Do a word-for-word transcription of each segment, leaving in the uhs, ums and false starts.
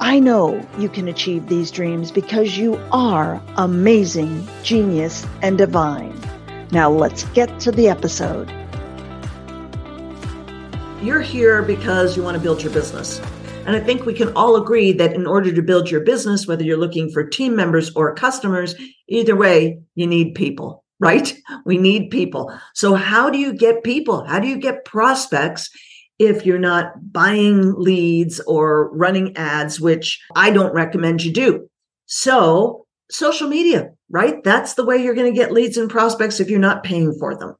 I know you can achieve these dreams because you are amazing, genius, and divine. Now let's get to the episode. You're here because you want to build your business. And I think we can all agree that in order to build your business, whether you're looking for team members or customers, either way, you need people, right? We need people. So how do you get people? How do you get prospects if you're not buying leads or running ads, which I don't recommend you do? So social media, right? That's the way you're going to get leads and prospects if you're not paying for them.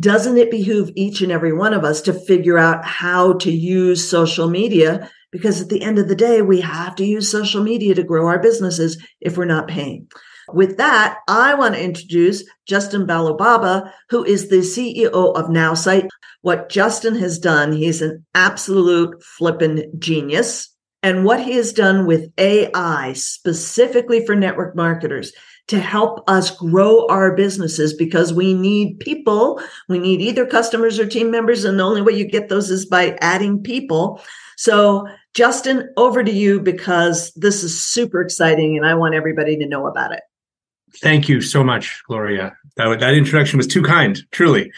Doesn't it behoove each and every one of us to figure out how to use social media? Because at the end of the day, we have to use social media to grow our businesses if we're not paying. With that, I want to introduce Justin Belobaba, who is the C E O of NowSite. What Justin has done, he's an absolute flippin' genius. And what he has done with A I, specifically for network marketers, to help us grow our businesses, because we need people. We need either customers or team members. And the only way you get those is by adding people. So Justin, over to you, because this is super exciting and I want everybody to know about it. Thank you so much, Gloria. That, that introduction was too kind, truly.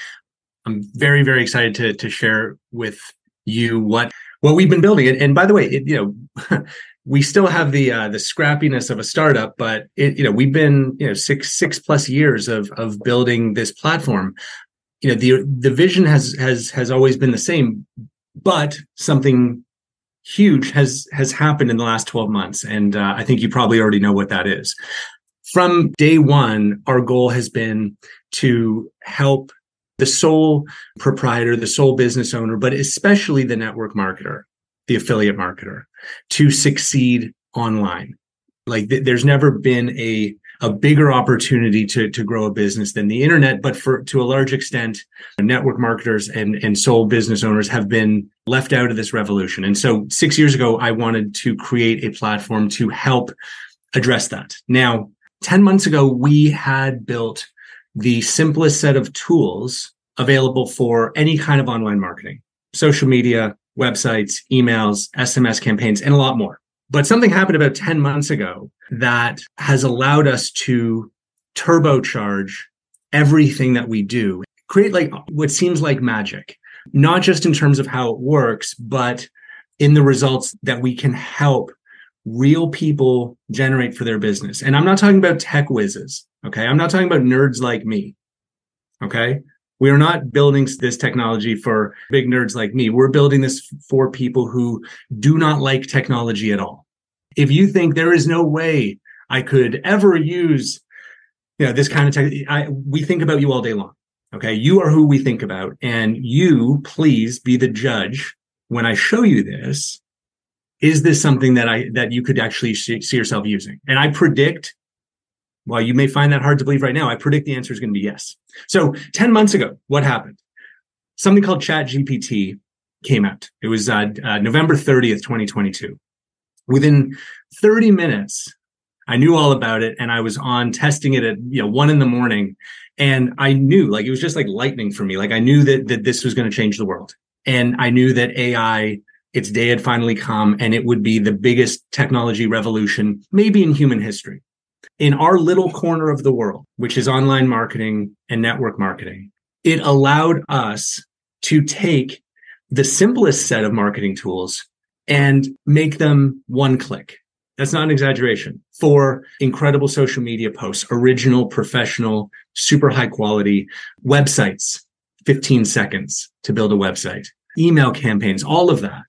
I'm very, very excited to, to share with you what, what we've been building. And, and by the way, it, you know, we still have the uh, the scrappiness of a startup, but it, you know, we've been you know six six plus years of of building this platform. You know, the the vision has has has always been the same, but something huge has has happened in the last twelve months, and uh, I think you probably already know what that is. From day one, our goal has been to help the sole proprietor, the sole business owner, but especially the network marketer, the affiliate marketer, to succeed online. Like th- there's never been a, a bigger opportunity to, to grow a business than the internet, but for, to a large extent, network marketers and, and sole business owners have been left out of this revolution. And so six years ago, I wanted to create a platform to help address that. Now, ten months ago, we had built the simplest set of tools available for any kind of online marketing, social media, websites, emails, S M S campaigns, and a lot more. But something happened about ten months ago that has allowed us to turbocharge everything that we do, create like what seems like magic, not just in terms of how it works, but in the results that we can help real people generate for their business. And I'm not talking about tech whizzes, okay? I'm not talking about nerds like me, okay? We are not building this technology for big nerds like me. We're building this for people who do not like technology at all. If you think there is no way I could ever use, you know, this kind of tech, I, we think about you all day long. Okay. You are who we think about. And you, please be the judge when I show you this. Is this something that I, that you could actually see yourself using? And I predict, while you may find that hard to believe right now, I predict the answer is going to be yes. So ten months ago, what happened? Something called ChatGPT came out. It was uh, uh, November thirtieth, twenty twenty-two. Within thirty minutes, I knew all about it, and I was on testing it at you know one in the morning. And I knew, like, it was just like lightning for me. Like, I knew that that this was going to change the world, and I knew that A I, its day had finally come, and it would be the biggest technology revolution maybe in human history. In our little corner of the world, which is online marketing and network marketing, it allowed us to take the simplest set of marketing tools and make them one click. That's not an exaggeration. For incredible social media posts, original, professional, super high quality websites, fifteen seconds to build a website, email campaigns, all of that.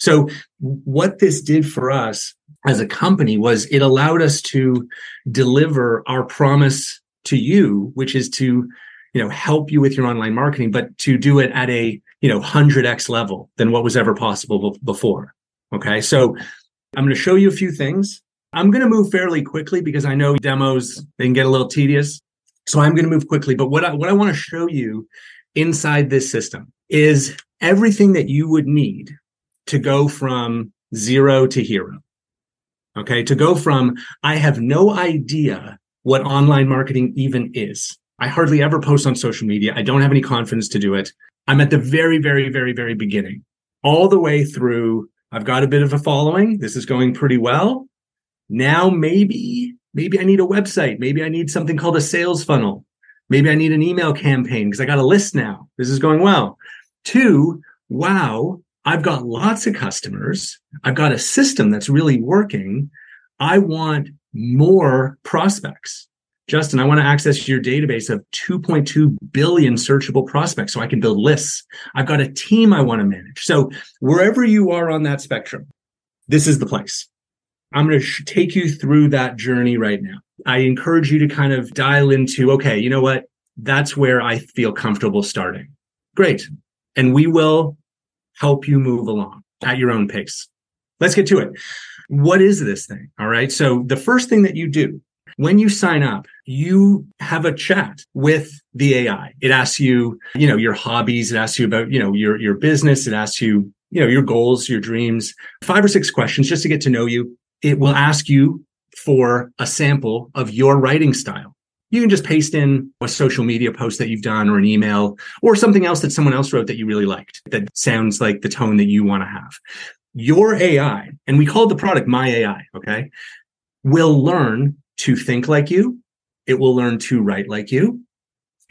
So what this did for us as a company was it allowed us to deliver our promise to you, which is to, you know, help you with your online marketing, but to do it at a, you know, one hundred x level than what was ever possible before. Okay. So I'm going to show you a few things. I'm going to move fairly quickly because I know demos, they can get a little tedious. So I'm going to move quickly. But what I, what I want to show you inside this system is everything that you would need to go from zero to hero. Okay. To go from, I have no idea what online marketing even is. I hardly ever post on social media. I don't have any confidence to do it. I'm at the very, very, very, very beginning, all the way through. I've got a bit of a following. This is going pretty well. Now, maybe, maybe I need a website. Maybe I need something called a sales funnel. Maybe I need an email campaign because I got a list now. This is going well. Two, wow. I've got lots of customers. I've got a system that's really working. I want more prospects. Justin, I want to access your database of two point two billion searchable prospects so I can build lists. I've got a team I want to manage. So wherever you are on that spectrum, this is the place. I'm going to take you through that journey right now. I encourage you to kind of dial into, okay, you know what? That's where I feel comfortable starting. Great. And we will help you move along at your own pace. Let's get to it. What is this thing? All right. So the first thing that you do when you sign up, you have a chat with the A I. It asks you, you know, your hobbies. It asks you about, you know, your, your business. It asks you, you know, your goals, your dreams, five or six questions just to get to know you. It will ask you for a sample of your writing style. You can just paste in a social media post that you've done or an email or something else that someone else wrote that you really liked that sounds like the tone that you want to have. Your A I, and we call the product My A I, okay, will learn to think like you. It will learn to write like you.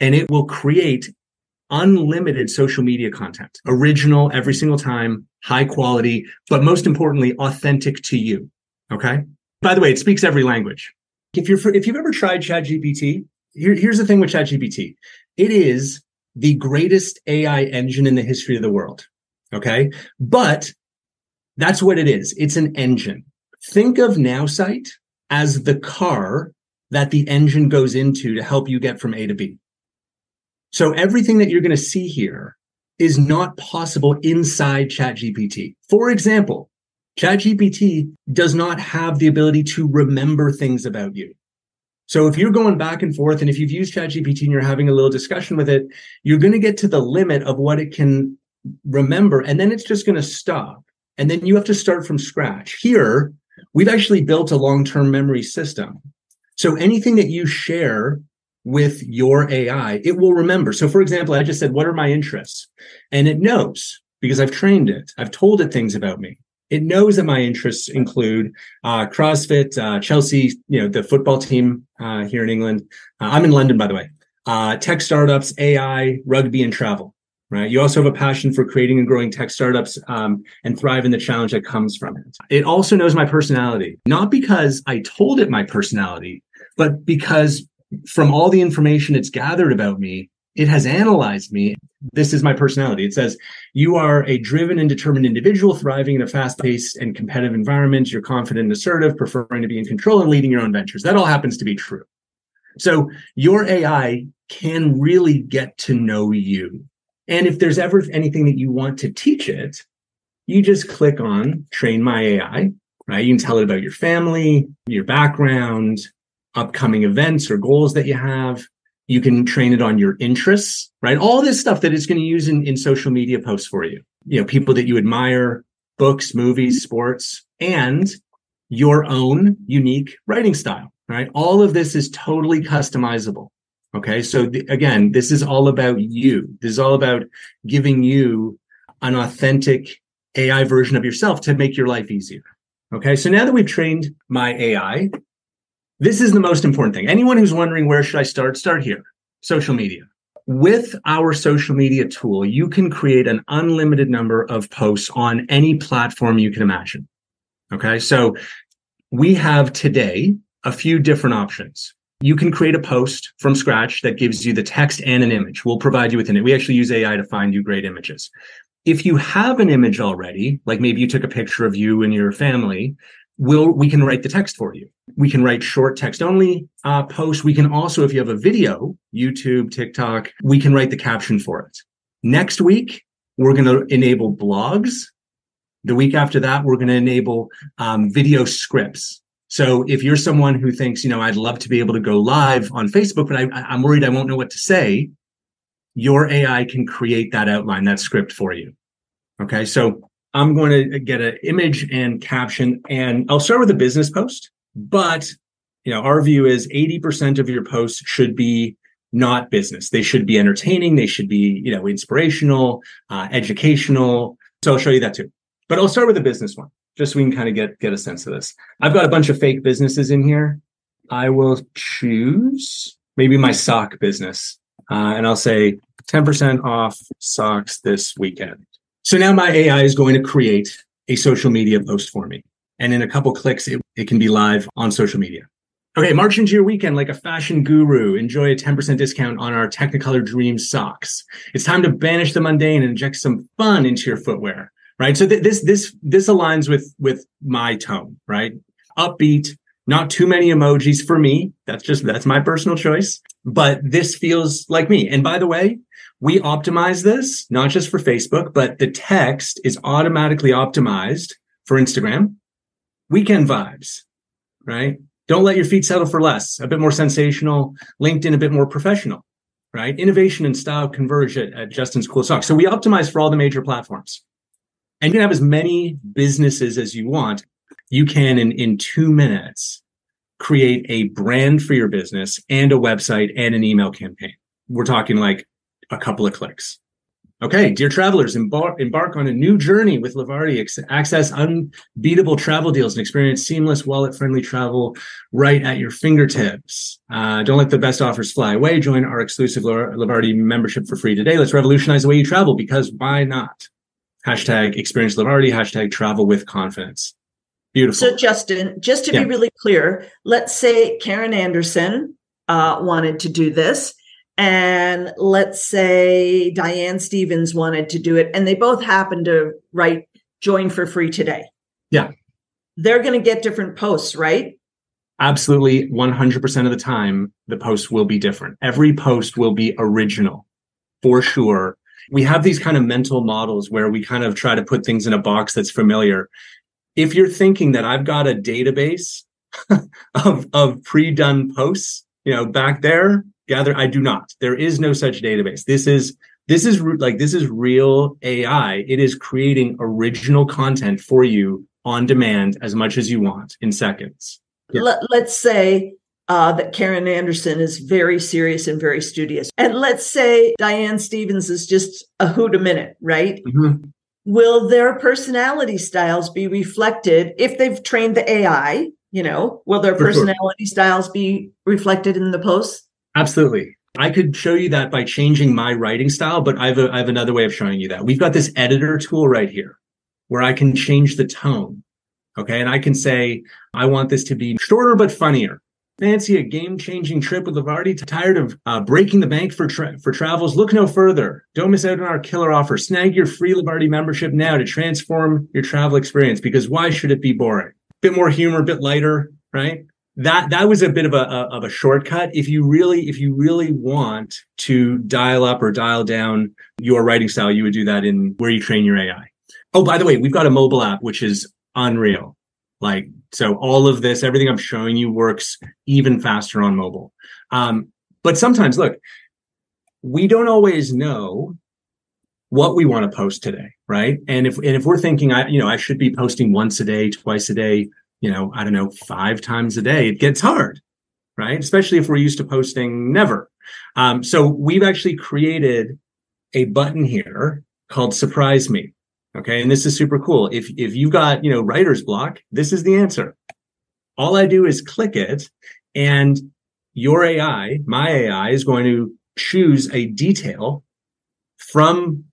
And it will create unlimited social media content, original every single time, high quality, but most importantly, authentic to you, okay? By the way, it speaks every language. If you're if you've ever tried ChatGPT, here, here's the thing with ChatGPT. It is the greatest A I engine in the history of the world. Okay, but that's what it is. It's an engine. Think of NowSite as the car that the engine goes into to help you get from A to B. So everything that you're going to see here is not possible inside ChatGPT. For example, ChatGPT does not have the ability to remember things about you. So if you're going back and forth and if you've used ChatGPT and you're having a little discussion with it, you're going to get to the limit of what it can remember. And then it's just going to stop. And then you have to start from scratch. Here, we've actually built a long-term memory system. So anything that you share with your A I, it will remember. So for example, I just said, what are my interests? And it knows because I've trained it. I've told it things about me. It knows that my interests include uh, CrossFit, uh, Chelsea, you know, the football team uh, here in England. Uh, I'm in London, by the way. Uh, tech startups, A I, rugby, and travel. Right. You also have a passion for creating and growing tech startups um, and thrive in the challenge that comes from it. It also knows my personality, not because I told it my personality, but because from all the information it's gathered about me, it has analyzed me. This is my personality. It says, you are a driven and determined individual, thriving in a fast-paced and competitive environment. You're confident and assertive, preferring to be in control and leading your own ventures. That all happens to be true. So your A I can really get to know you. And if there's ever anything that you want to teach it, you just click on Train My A I, right? You can tell it about your family, your background, upcoming events or goals that you have. You can train it on your interests, right? All this stuff that it's going to use in, in social media posts for you. You know, people that you admire, books, movies, sports, and your own unique writing style, right? All of this is totally customizable, okay? So th- again, this is all about you. This is all about giving you an authentic A I version of yourself to make your life easier, okay? So now that we've trained my A I, this is the most important thing. Anyone who's wondering, where should I start? Start here. Social media. With our social media tool, you can create an unlimited number of posts on any platform you can imagine. Okay, so we have today a few different options. You can create a post from scratch that gives you the text and an image. We'll provide you with an image. We actually use A I to find you great images. If you have an image already, like maybe you took a picture of you and your family, we'll, we can write the text for you. We can write short text-only uh, posts. We can also, if you have a video, YouTube, TikTok, we can write the caption for it. Next week, we're going to enable blogs. The week after that, we're going to enable um, video scripts. So if you're someone who thinks, you know, I'd love to be able to go live on Facebook, but I, I'm worried I won't know what to say, your A I can create that outline, that script for you. Okay, so I'm going to get an image and caption, and I'll start with a business post. But, you know, our view is eighty percent of your posts should be not business. They should be entertaining. They should be, you know, inspirational, uh, educational. So I'll show you that too. But I'll start with a business one, just so we can kind of get, get a sense of this. I've got a bunch of fake businesses in here. I will choose maybe my sock business. Uh, and I'll say ten percent off socks this weekend. So now my A I is going to create a social media post for me. And in a couple clicks, it, it can be live on social media. Okay, march into your weekend like a fashion guru. Enjoy a ten percent discount on our Technicolor Dream socks. It's time to banish the mundane and inject some fun into your footwear, right? So th- this this this aligns with with my tone, right? Upbeat, not too many emojis for me. That's just that's my personal choice. But this feels like me. And by the way, we optimize this not just for Facebook, but the text is automatically optimized for Instagram. Weekend vibes, right? Don't let your feet settle for less. A bit more sensational. LinkedIn, a bit more professional, right? Innovation and style converge at, at Justin's Cool Socks. So we optimize for all the major platforms. And you can have as many businesses as you want. You can, in, in two minutes, create a brand for your business and a website and an email campaign. We're talking like a couple of clicks. Okay, dear travelers, embark, embark on a new journey with Lavardi. Access unbeatable travel deals and experience seamless, wallet-friendly travel right at your fingertips. Uh, don't let the best offers fly away. Join our exclusive Lavardi membership for free today. Let's revolutionize the way you travel, because why not? Hashtag experience Lavardi, hashtag travel with confidence. Beautiful. So, Justin, just to yeah. be really clear, let's say Karen Anderson uh, wanted to do this. And let's say Diane Stevens wanted to do it, and they both happened to write join for free today. Yeah. They're going to get different posts, right? Absolutely. one hundred percent of the time, the posts will be different. Every post will be original for sure. We have these kind of mental models where we kind of try to put things in a box that's familiar. If you're thinking that I've got a database of, of pre-done posts, you know, back there, Gather, I do not. There is no such database. This is this is like this is real A I. It is creating original content for you on demand as much as you want in seconds. Yeah. Let, let's say uh, that Karen Anderson is very serious and very studious, and let's say Diane Stevens is just a hoot a minute, right? Mm-hmm. Will their personality styles be reflected if they've trained the A I? You know, will their for personality sure. styles be reflected in the posts? Absolutely. I could show you that by changing my writing style, but I've a, I have another way of showing you that. We've got this editor tool right here where I can change the tone. Okay. And I can say, I want this to be shorter, but funnier. Fancy a game-changing trip with Lavardi? Tired of uh, breaking the bank for tra- for travels? Look no further. Don't miss out on our killer offer. Snag your free Lavardi membership now to transform your travel experience, because why should it be boring? Bit more humor, bit lighter, right? That that was a bit of a, a of a shortcut. If you really if you really want to dial up or dial down your writing style, you would do that in where you train your A I. Oh, by the way, we've got a mobile app which is unreal. Like so, all of this, everything I'm showing you works even faster on mobile. Um, but sometimes, look, we don't always know what we want to post today, right? And if and if we're thinking, I you know I should be posting once a day, twice a day, you know, I don't know, five times a day, it gets hard, right? Especially if we're used to posting never. Um, so we've actually created a button here called Surprise Me. Okay. And this is super cool. If, if you've got, you know, writer's block, this is the answer. All I do is click it, and your A I, my A I, is going to choose a detail from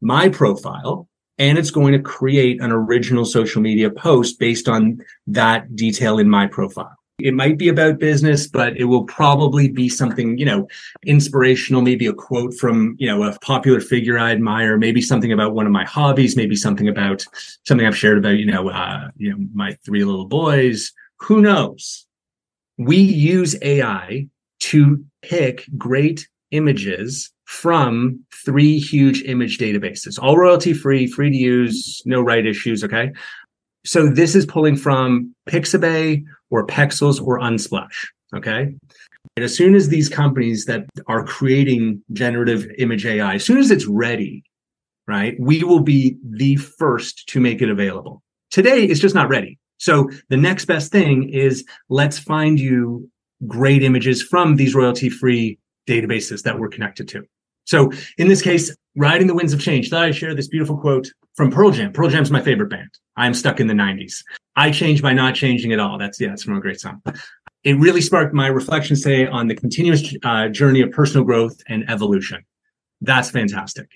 my profile, and it's going to create an original social media post based on that detail in my profile. It might be about business, but it will probably be something, you know, inspirational, maybe a quote from, you know, a popular figure I admire, maybe something about one of my hobbies, maybe something about something I've shared about, you know, uh, you know, my three little boys. Who knows? We use A I to pick great images from three huge image databases, all royalty free, free to use, no right issues. Okay. So this is pulling from Pixabay or Pexels or Unsplash, okay? And as soon as these companies that are creating generative image A I, as soon as it's ready, right, we will be the first to make it available. Today, it's just not ready. So the next best thing is let's find you great images from these royalty-free databases that we're connected to. So in this case, riding the winds of change, thought I'd share this beautiful quote from Pearl Jam. Pearl Jam's my favorite band. I'm stuck in the nineties. I changed by not changing at all. That's, yeah, that's from a great song. It really sparked my reflections today on the continuous uh, journey of personal growth and evolution. That's fantastic,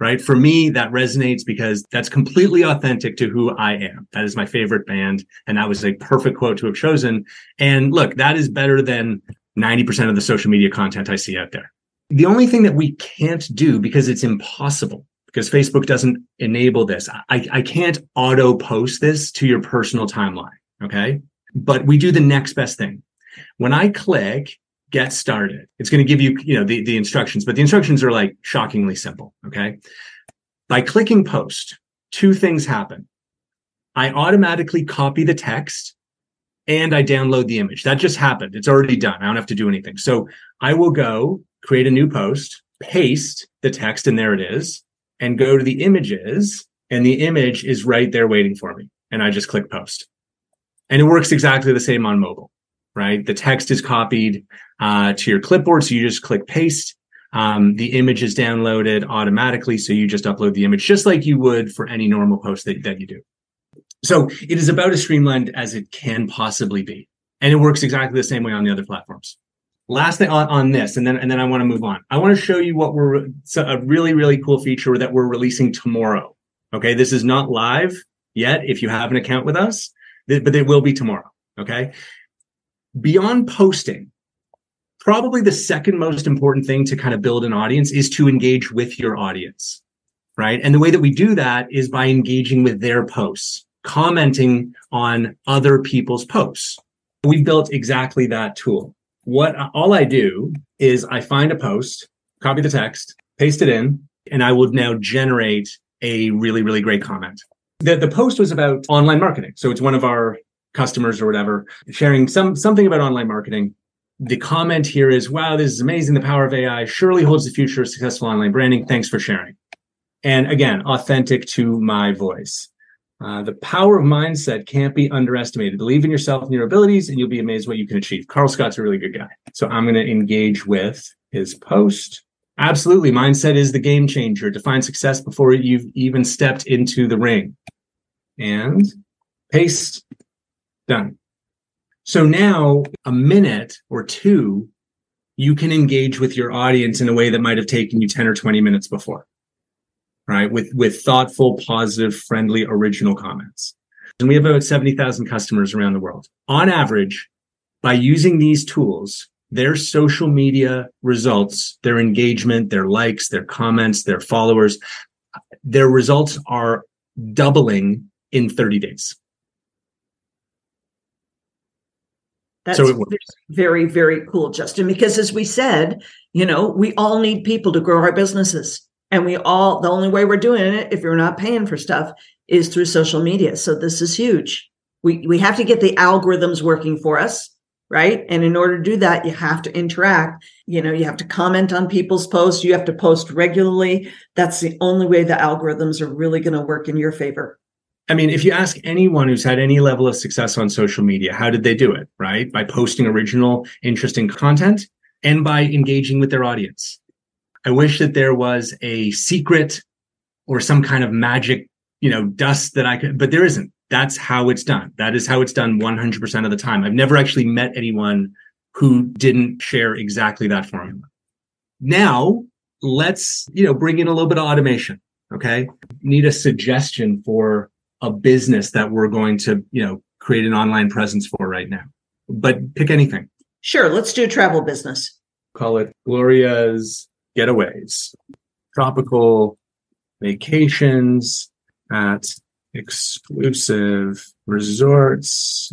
right? For me, that resonates because that's completely authentic to who I am. That is my favorite band. And that was a perfect quote to have chosen. And look, that is better than ninety percent of the social media content I see out there. The only thing that we can't do, because it's impossible, because Facebook doesn't enable this, I, I can't auto post this to your personal timeline, okay? But we do the next best thing. When I click get started, it's going to give you, you know, the, the instructions, but the instructions are like shockingly simple, okay? By clicking post, two things happen. I automatically copy the text and I download the image. That just happened. It's already done. I don't have to do anything. So I will go create a new post, paste the text, and there it is, and go to the images, and the image is right there waiting for me. And I just click post. And it works exactly the same on mobile, right? The text is copied uh, to your clipboard, so you just click paste. Um, the image is downloaded automatically, so you just upload the image just like you would for any normal post that, that you do. So it is about as streamlined as it can possibly be. And it works exactly the same way on the other platforms. Last thing on, on this, and then and then I want to move on. I want to show you what we're so a really, really cool feature that we're releasing tomorrow. Okay, this is not live yet if you have an account with us, but it will be tomorrow, okay? Beyond posting, probably the second most important thing to kind of build an audience is to engage with your audience, right? And the way that we do that is by engaging with their posts, commenting on other people's posts. We've built exactly that tool. What all I do is I find a post, copy the text, paste it in, and I will now generate a really, really great comment. The, the post was about online marketing. So it's one of our customers or whatever sharing some something about online marketing. The comment here is, wow, this is amazing. The power of A I surely holds the future of successful online branding. Thanks for sharing. And again, authentic to my voice. Uh, the power of mindset can't be underestimated. Believe in yourself and your abilities, and you'll be amazed what you can achieve. Carl Scott's a really good guy. So I'm going to engage with his post. Absolutely. Mindset is the game changer. Define success before you've even stepped into the ring. And paste. Done. So now a minute or two, you can engage with your audience in a way that might have taken you ten or twenty minutes before. Right, with with thoughtful, positive, friendly, original comments. And we have about seventy thousand customers around the world. On average, by using these tools, their social media results, their engagement, their likes, their comments, their followers, their results are doubling in thirty days. That's so it works. Very, very cool, Justin, because as we said, you know, we all need people to grow our businesses. And we all, the only way we're doing it, if you're not paying for stuff, is through social media. So this is huge. We we have to get the algorithms working for us, right? And in order to do that, you have to interact. You know, you have to comment on people's posts. You have to post regularly. That's the only way the algorithms are really going to work in your favor. I mean, if you ask anyone who's had any level of success on social media, how did they do it, right? By posting original, interesting content and by engaging with their audience. I wish that there was a secret or some kind of magic, you know, dust that I could, but there isn't. That's how it's done. That is how it's done one hundred percent of the time. I've never actually met anyone who didn't share exactly that formula. Now let's, you know, bring in a little bit of automation. Okay. Need a suggestion for a business that we're going to, you know, create an online presence for right now, but pick anything. Sure. Let's do a travel business. Call it Glorious Getaways, tropical vacations at exclusive resorts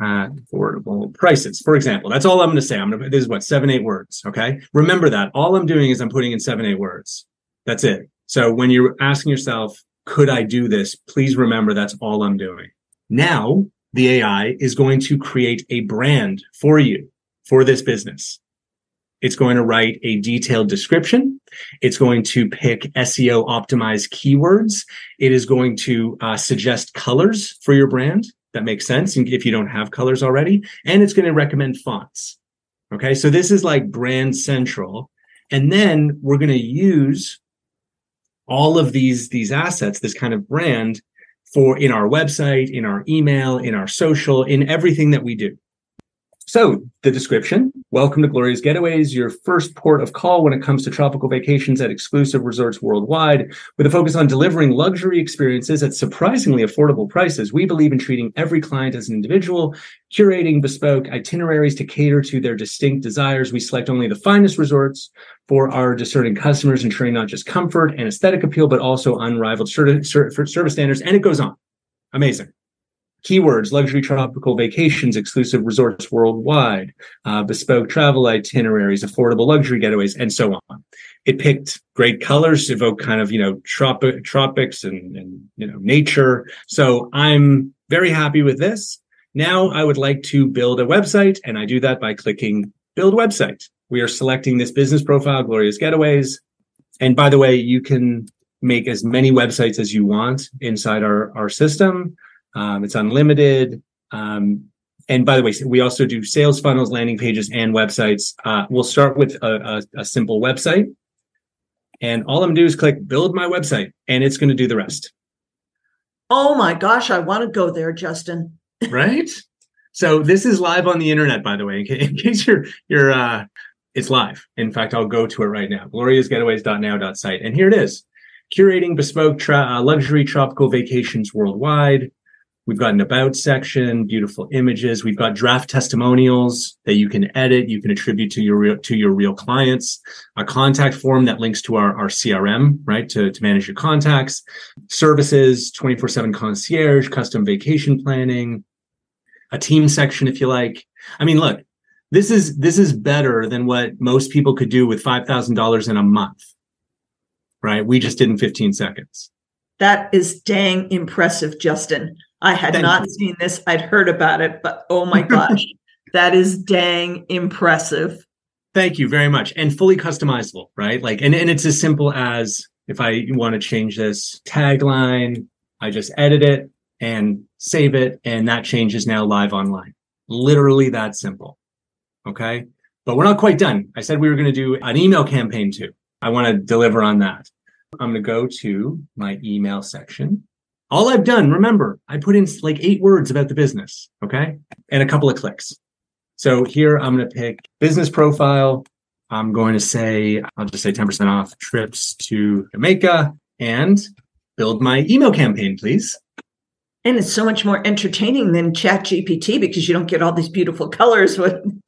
at affordable prices, for example. That's all I'm going to say. I'm going to, this is what, seven, eight words. Okay. Remember that. All I'm doing is I'm putting in seven, eight words. That's it. So when you're asking yourself, could I do this? Please remember that's all I'm doing. Now the A I is going to create a brand for you, for this business. It's going to write a detailed description. It's going to pick S E O optimized keywords. It is going to uh, suggest colors for your brand. That makes sense if you don't have colors already. And it's going to recommend fonts. Okay. So this is like brand central. And then we're going to use all of these, these assets, this kind of brand for in our website, in our email, in our social, in everything that we do. So the description, welcome to Glorious Getaways, your first port of call when it comes to tropical vacations at exclusive resorts worldwide. With a focus on delivering luxury experiences at surprisingly affordable prices, we believe in treating every client as an individual, curating bespoke itineraries to cater to their distinct desires. We select only the finest resorts for our discerning customers, ensuring not just comfort and aesthetic appeal, but also unrivaled service standards. And it goes on. Amazing. Keywords, luxury tropical vacations, exclusive resorts worldwide, uh, bespoke travel itineraries, affordable luxury getaways, and so on. It picked great colors to evoke kind of, you know, tropi- tropics and, and, you know, nature. So I'm very happy with this. Now I would like to build a website, and I do that by clicking build website. We are selecting this business profile, Glorious Getaways. And by the way, you can make as many websites as you want inside our, our system. Um, it's unlimited. Um, and by the way, we also do sales funnels, landing pages, and websites. Uh, we'll start with a, a, a simple website. And all I'm going to do is click build my website, and it's going to do the rest. Oh my gosh, I want to go there, Justin. Right? So this is live on the internet, by the way, in case, in case you're, you're uh, it's live. In fact, I'll go to it right now, glorious getaways dot now dot site. And here it is, curating bespoke tra- uh, luxury tropical vacations worldwide. We've got an about section, beautiful images. We've got draft testimonials that you can edit, you can attribute to your real, to your real clients, a contact form that links to our, our C R M, right, to, to manage your contacts, services, twenty-four seven concierge, custom vacation planning, a team section, if you like. I mean, look, this is this is better than what most people could do with five thousand dollars in a month, right? We just did in fifteen seconds. That is dang impressive, Justin. I had Thank not you. seen this. I'd heard about it, but oh my gosh, that is dang impressive. Thank you very much. And fully customizable, right? Like, and, and it's as simple as if I want to change this tagline, I just edit it and save it. And that change is now live online. Literally that simple. Okay. But we're not quite done. I said we were going to do an email campaign too. I want to deliver on that. I'm going to go to my email section. All I've done, remember, I put in like eight words about the business, okay? And a couple of clicks. So here I'm going to pick business profile. I'm going to say, I'll just say ten percent off trips to Jamaica and build my email campaign, please. And it's so much more entertaining than ChatGPT because you don't get all these beautiful colors when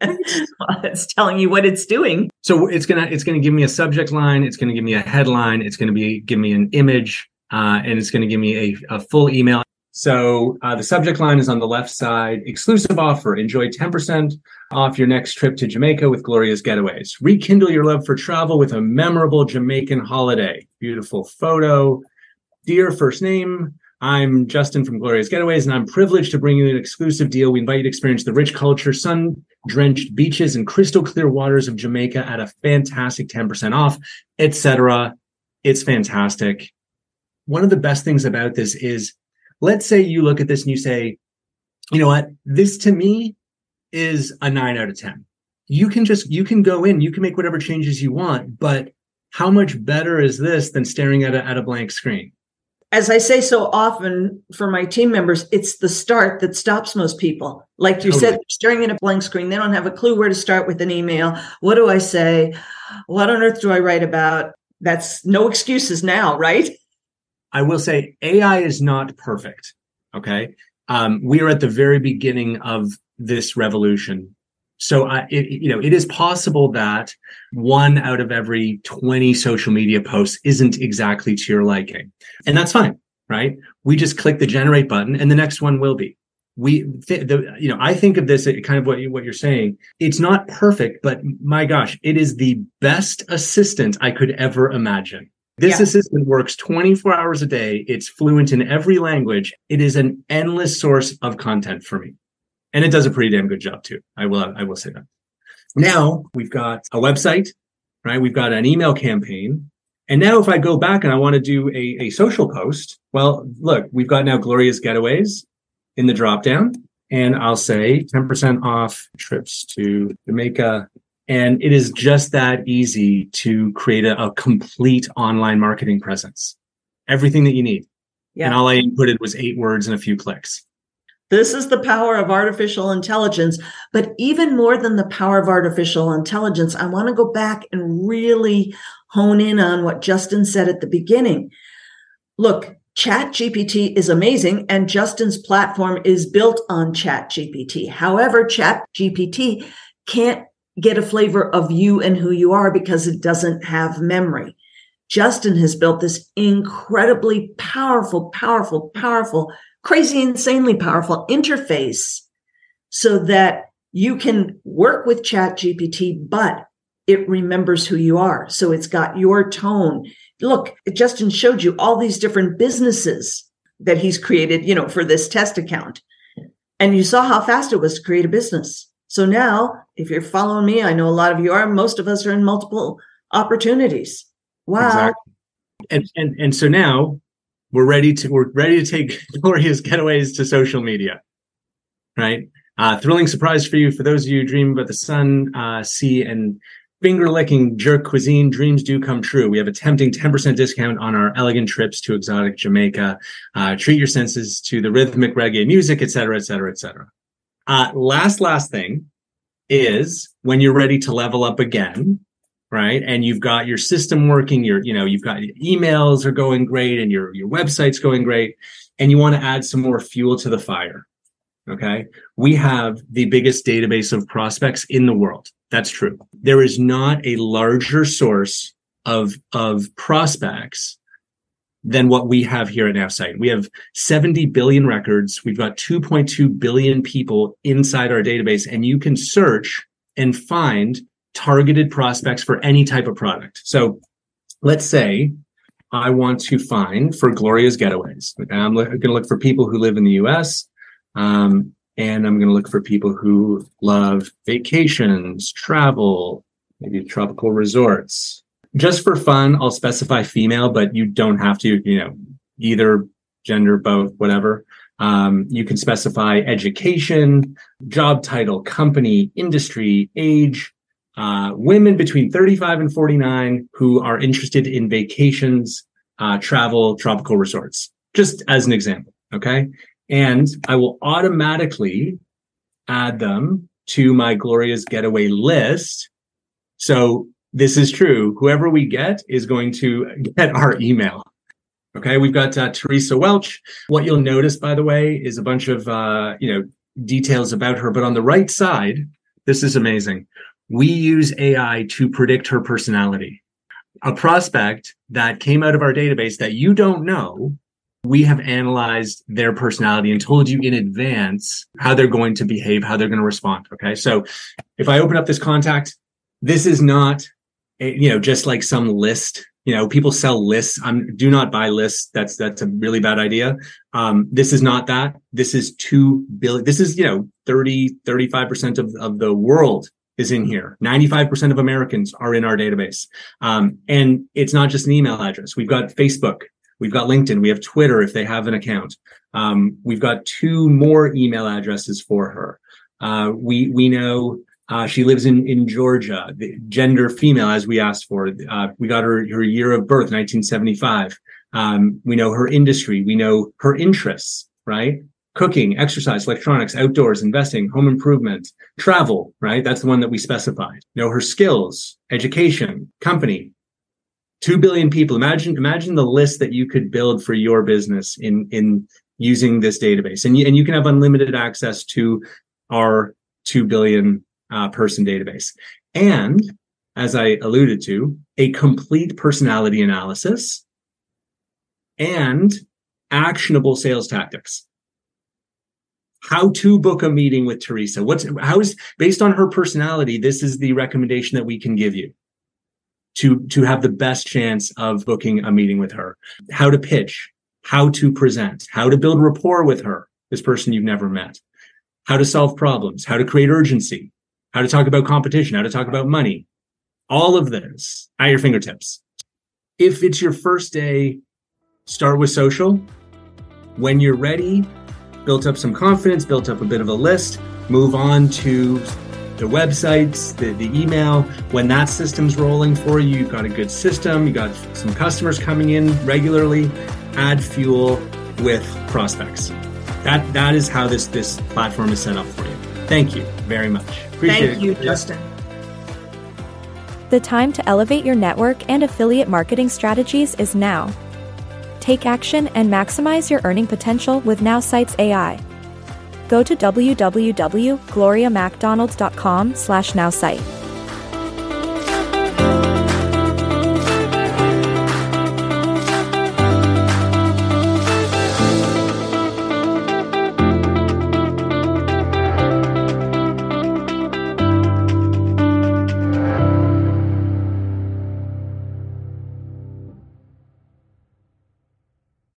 it's telling you what it's doing. So it's going to, it's going to give me a subject line. It's going to give me a headline. It's going to be, give me an image. Uh, and it's going to give me a, a full email. So uh, the subject line is on the left side. Exclusive offer. Enjoy ten percent off your next trip to Jamaica with Glorious Getaways. Rekindle your love for travel with a memorable Jamaican holiday. Beautiful photo. Dear first name, I'm Justin from Glorious Getaways, and I'm privileged to bring you an exclusive deal. We invite you to experience the rich culture, sun-drenched beaches, and crystal-clear waters of Jamaica at a fantastic ten percent off, et cetera. It's fantastic. One of the best things about this is, let's say you look at this and you say, you know what, this to me is a nine out of ten. You can just, you can go in, you can make whatever changes you want, but how much better is this than staring at a, at a blank screen? as I say so often for my team members, it's the start that stops most people. Like you totally. said, they're staring at a blank screen. They don't have a clue where to start with an email. What do I say? What on earth do I write about? That's no excuses now, right? I will say A I is not perfect, okay? Um, we are at the very beginning of this revolution. So, uh, it, you know, it is possible that one out of every twenty social media posts isn't exactly to your liking. And that's fine, right? We just click the generate button and the next one will be. We, th- the, you know, I think of this kind of what, you, what you're saying. It's not perfect, but my gosh, it is the best assistant I could ever imagine. This yeah. assistant works twenty-four hours a day. It's fluent in every language. It is an endless source of content for me. And it does a pretty damn good job too. I will, I will say that. Now we've got a website, right? We've got an email campaign. And now if I go back and I want to do a, a social post, well, look, we've got now Glorious Getaways in the dropdown, and I'll say ten percent off trips to Jamaica. And it is just that easy to create a, a complete online marketing presence. Everything that you need. Yeah. And all I inputted was eight words and a few clicks. This is the power of artificial intelligence. But even more than the power of artificial intelligence, I want to go back and really hone in on what Justin said at the beginning. Look, ChatGPT is amazing, and Justin's platform is built on ChatGPT. However, ChatGPT can't get a flavor of you and who you are because it doesn't have memory. Justin has built this incredibly powerful, powerful, powerful crazy, insanely powerful interface so that you can work with ChatGPT, but it remembers who you are. So it's got your tone. Look, Justin showed you all these different businesses that he's created, you know, for this test account. And you saw how fast it was to create a business. So now, if you're following me, I know a lot of you are, most of us are in multiple opportunities. Wow. Exactly. And, and and so now, We're ready to we're ready to take Glorious Getaways to social media, right? Uh, thrilling surprise for you. For those of you who dream about the sun, uh, sea, and finger-licking jerk cuisine, dreams do come true. We have a tempting ten percent discount on our elegant trips to exotic Jamaica. Uh, treat your senses to the rhythmic reggae music, et cetera, et cetera, et cetera. Uh, last, last thing is when you're ready to level up again, right? And you've got your system working, your, you know, you've got your emails are going great and your, your website's going great, and you want to add some more fuel to the fire. Okay. We have the biggest database of prospects in the world. That's true. There is not a larger source of, of prospects than what we have here at NowSite. We have seventy billion records. We've got two point two billion people inside our database, and you can search and find targeted prospects for any type of product. So let's say I want to find for Glorious Getaways. I'm going to look for people who live in the U S, um, and I'm going to look for people who love vacations, travel, maybe tropical resorts. Just for fun, I'll specify female, but you don't have to, you know, either gender, both, whatever. Um, you can specify education, job title, company, industry, age. Uh, women between thirty-five and forty-nine who are interested in vacations, uh, travel, tropical resorts, just as an example. Okay. And I will automatically add them to my Glorious Getaway list. So this is true. Whoever we get is going to get our email. Okay. We've got uh, Teresa Welch. What you'll notice, by the way, is a bunch of, uh, you know, details about her, but on the right side, this is amazing. We use A I to predict her personality. A prospect that came out of our database that you don't know, we have analyzed their personality and told you in advance how they're going to behave, how they're going to respond. Okay. So if I open up this contact, this is not, a, you know, just like some list, you know, people sell lists. I'm do not buy lists. That's, that's a really bad idea. Um, this is not that. This is two billion. This is, you know, thirty, thirty-five percent of, of the world is in here. ninety-five percent of Americans are in our database. Um, and it's not just an email address. We've got Facebook. We've got LinkedIn. We have Twitter if they have an account. Um, we've got two more email addresses for her. Uh, we, we know, uh, she lives in, in Georgia, the gender female as we asked for. Uh, we got her, her year of birth, nineteen seventy-five. Um, we know her industry. We know her interests, right? Cooking, exercise, electronics, outdoors, investing, home improvement, travel, right? That's the one that we specified. You know, her skills, education, company, two billion people. Imagine, imagine the list that you could build for your business in, in using this database. And you, and you can have unlimited access to our two billion uh, person database. And as I alluded to, a complete personality analysis and actionable sales tactics. How to book a meeting with Teresa. What's how is based on her personality, this is the recommendation that we can give you to, to have the best chance of booking a meeting with her. How to pitch, how to present, how to build rapport with her, this person you've never met, how to solve problems, how to create urgency, how to talk about competition, how to talk about money. All of this at your fingertips. If it's your first day, start with social. When you're ready, built up some confidence, built up a bit of a list, move on to the websites, the, the email. When that system's rolling for you, you've got a good system, you got some customers coming in regularly, add fuel with prospects. That That is how this, this platform is set up for you. Thank you very much. Appreciate Thank it. you, Justin. The time to elevate your network and affiliate marketing strategies is now. Take action and maximize your earning potential with NowSite's A I. Go to w w w dot gloria mcdonald dot com slash nowsite.